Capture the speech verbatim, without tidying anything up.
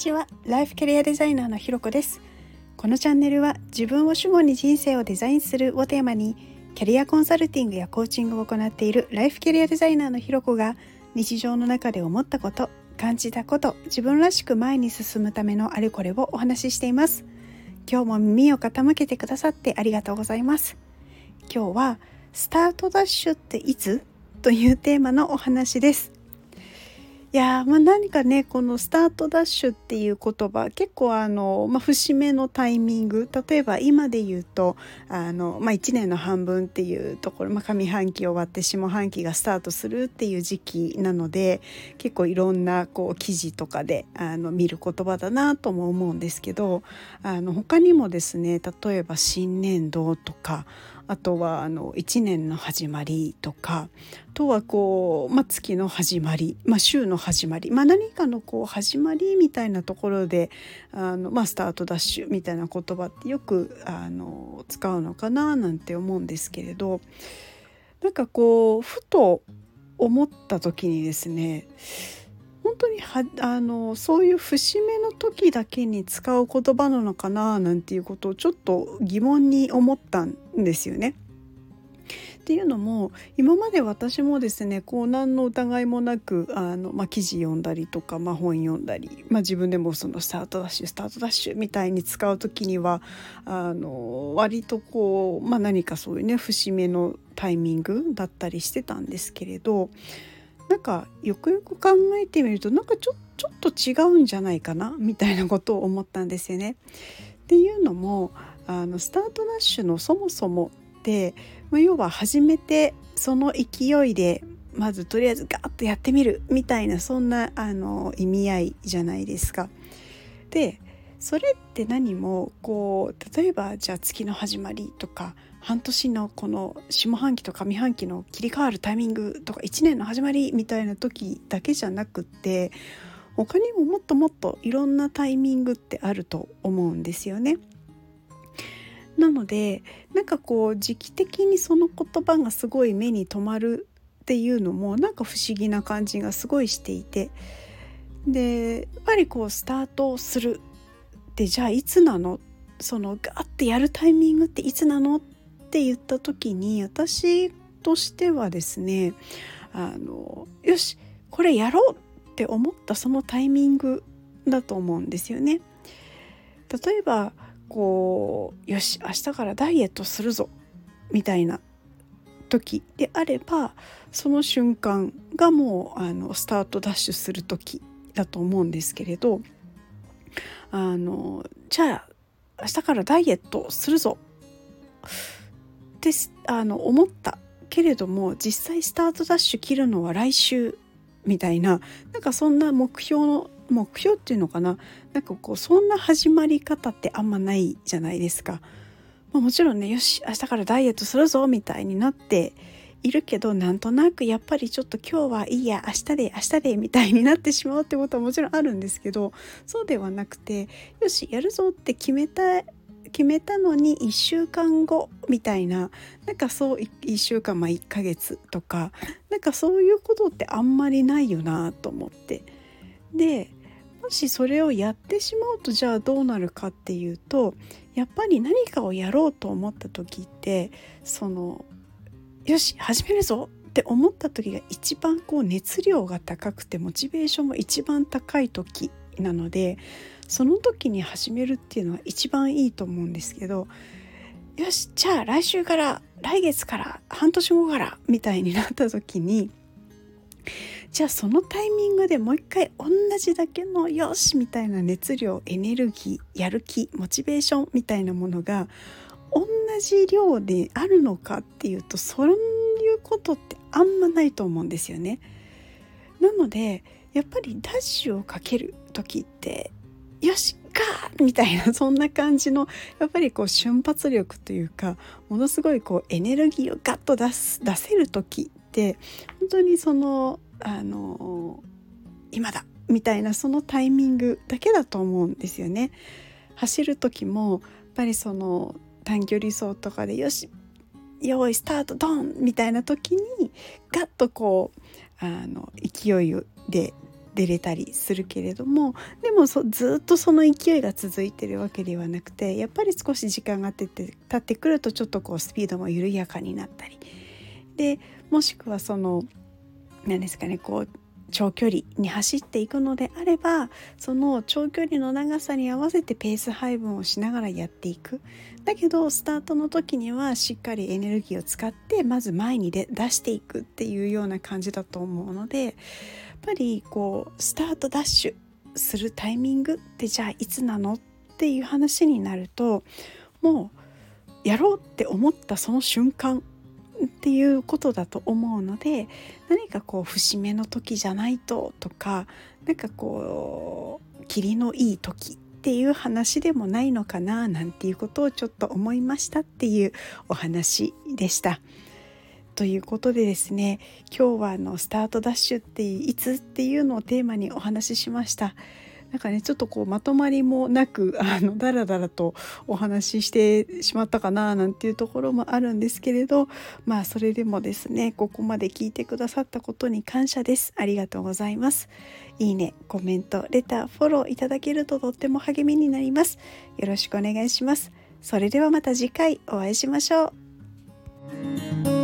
ちは、ライフキャリアデザイナーのひろこです。このチャンネルは自分を主語に人生をデザインするをテーマにキャリアコンサルティングやコーチングを行っているライフキャリアデザイナーのひろこが日常の中で思ったこと、感じたこと、自分らしく前に進むためのあれこれをお話ししています。今日も耳を傾けてくださってありがとうございます。今日はスタートダッシュっていつ?というテーマのお話です。いやまあ、何かね、このスタートダッシュっていう言葉、結構あの、まあ、節目のタイミング、例えば今で言うとあの、まあ、いちねんの半分っていうところ、まあ、上半期終わって下半期がスタートするっていう時期なので、結構いろんなこう記事とかであの見る言葉だなとも思うんですけど、あの他にもですね、例えば新年度とか、あとはあのいちねんの始まりとか、あとはこう、まあ、月の始まり、まあ、週の始まり、まあ、何かのこう始まりみたいなところであの、まあ、スタートダッシュみたいな言葉ってよくあの使うのかななんて思うんですけれど、なんかこうふと思った時にですね、本当にはあのそういう節目の時だけに使う言葉なのかななんていうことをちょっと疑問に思ったんですよね。っていうのも、今まで私もですね、こう何の疑いもなくあの、まあ、記事読んだりとか、まあ、本読んだり、まあ、自分でもそのスタートダッシュスタートダッシュみたいに使う時にはあの割とこう、まあ、何かそういうね節目のタイミングだったりしてたんですけれど、なんかよくよく考えてみると、なんかちょ、ちょっと違うんじゃないかなみたいなことを思ったんですよね。っていうのもあのスタートダッシュのそもそもって、まあ、要は始めてその勢いでまずとりあえずガーッとやってみるみたいな、そんなあの意味合いじゃないですか。でそれって何もこう、例えばじゃあ月の始まりとか、半年のこの下半期と上半期の切り替わるタイミングとか、いちねんの始まりみたいな時だけじゃなくって、他にももっともっといろんなタイミングってあると思うんですよね。なのでなんかこう時期的にその言葉がすごい目に留まるっていうのもなんか不思議な感じがすごいしていて、でやっぱりこうスタートをするで、じゃあいつなの、そのガーってやるタイミングっていつなのって言った時に、私としてはですね、あのよしこれやろうって思ったそのタイミングだと思うんですよね。例えばこうよし明日からダイエットするぞみたいな時であれば、その瞬間がもうあのスタートダッシュする時だと思うんですけれど、あのじゃあ明日からダイエットするぞってあの思ったけれども、実際スタートダッシュ切るのは来週みたいな、なんかそんな目標の目標っていうのかな、なんかこうそんな始まり方ってあんまないじゃないですか。まあ、もちろんね、よし明日からダイエットするぞみたいになっているけど、なんとなくやっぱりちょっと今日はいいや、明日で明日でみたいになってしまうってことはもちろんあるんですけど、そうではなくて、よしやるぞって決めた決めたのにいっしゅうかんごみたいな、なんかそういっしゅうかん、まあいっかげつとか、なんかそういうことってあんまりないよなと思って、でもしそれをやってしまうと、じゃあどうなるかっていうと、やっぱり何かをやろうと思った時って、そのよし始めるぞって思った時が一番こう熱量が高くて、モチベーションも一番高い時なので、その時に始めるっていうのは一番いいと思うんですけど、よしじゃあ来週から来月から半年後からみたいになった時に、じゃあそのタイミングでもう一回同じだけのよしみたいな熱量、エネルギー、やる気、モチベーションみたいなものが同じ量であるのかっていうと、そういうことってあんまないと思うんですよね。なのでやっぱりダッシュをかける時って、よしガーみたいな、そんな感じのやっぱりこう瞬発力というか、ものすごいこうエネルギーをガッと出す出せる時って、本当にそのあの今だみたいな、そのタイミングだけだと思うんですよね。走る時もやっぱりその短距離走とかで、よし用意スタートドンみたいな時にガッとこうあの勢いで出れたりするけれども、でもそずっとその勢いが続いてるわけではなくて、やっぱり少し時間が経って経ってくるとちょっとこうスピードも緩やかになったりで、もしくはその何ですかね、こう長距離に走っていくのであれば、その長距離の長さに合わせてペース配分をしながらやっていく。だけどスタートの時にはしっかりエネルギーを使ってまず前に出していくっていうような感じだと思うので、やっぱりこうスタートダッシュするタイミングってじゃあいつなのっていう話になると、もうやろうって思ったその瞬間っていうことだと思うので、何かこう節目の時じゃないととか、なんかこう霧のいい時っていう話でもないのかななんていうことをちょっと思いましたっていうお話でした。ということでですね、今日はあのスタートダッシュっていつっていうのをテーマにお話ししました。なんかね、ちょっとこうまとまりもなくあのだらだらとお話ししてしまったかななんていうところもあるんですけれど、まあそれでもですね、ここまで聞いてくださったことに感謝です。ありがとうございます。いいね、コメント、レター、フォローいただけるととっても励みになります。よろしくお願いします。それではまた次回お会いしましょう。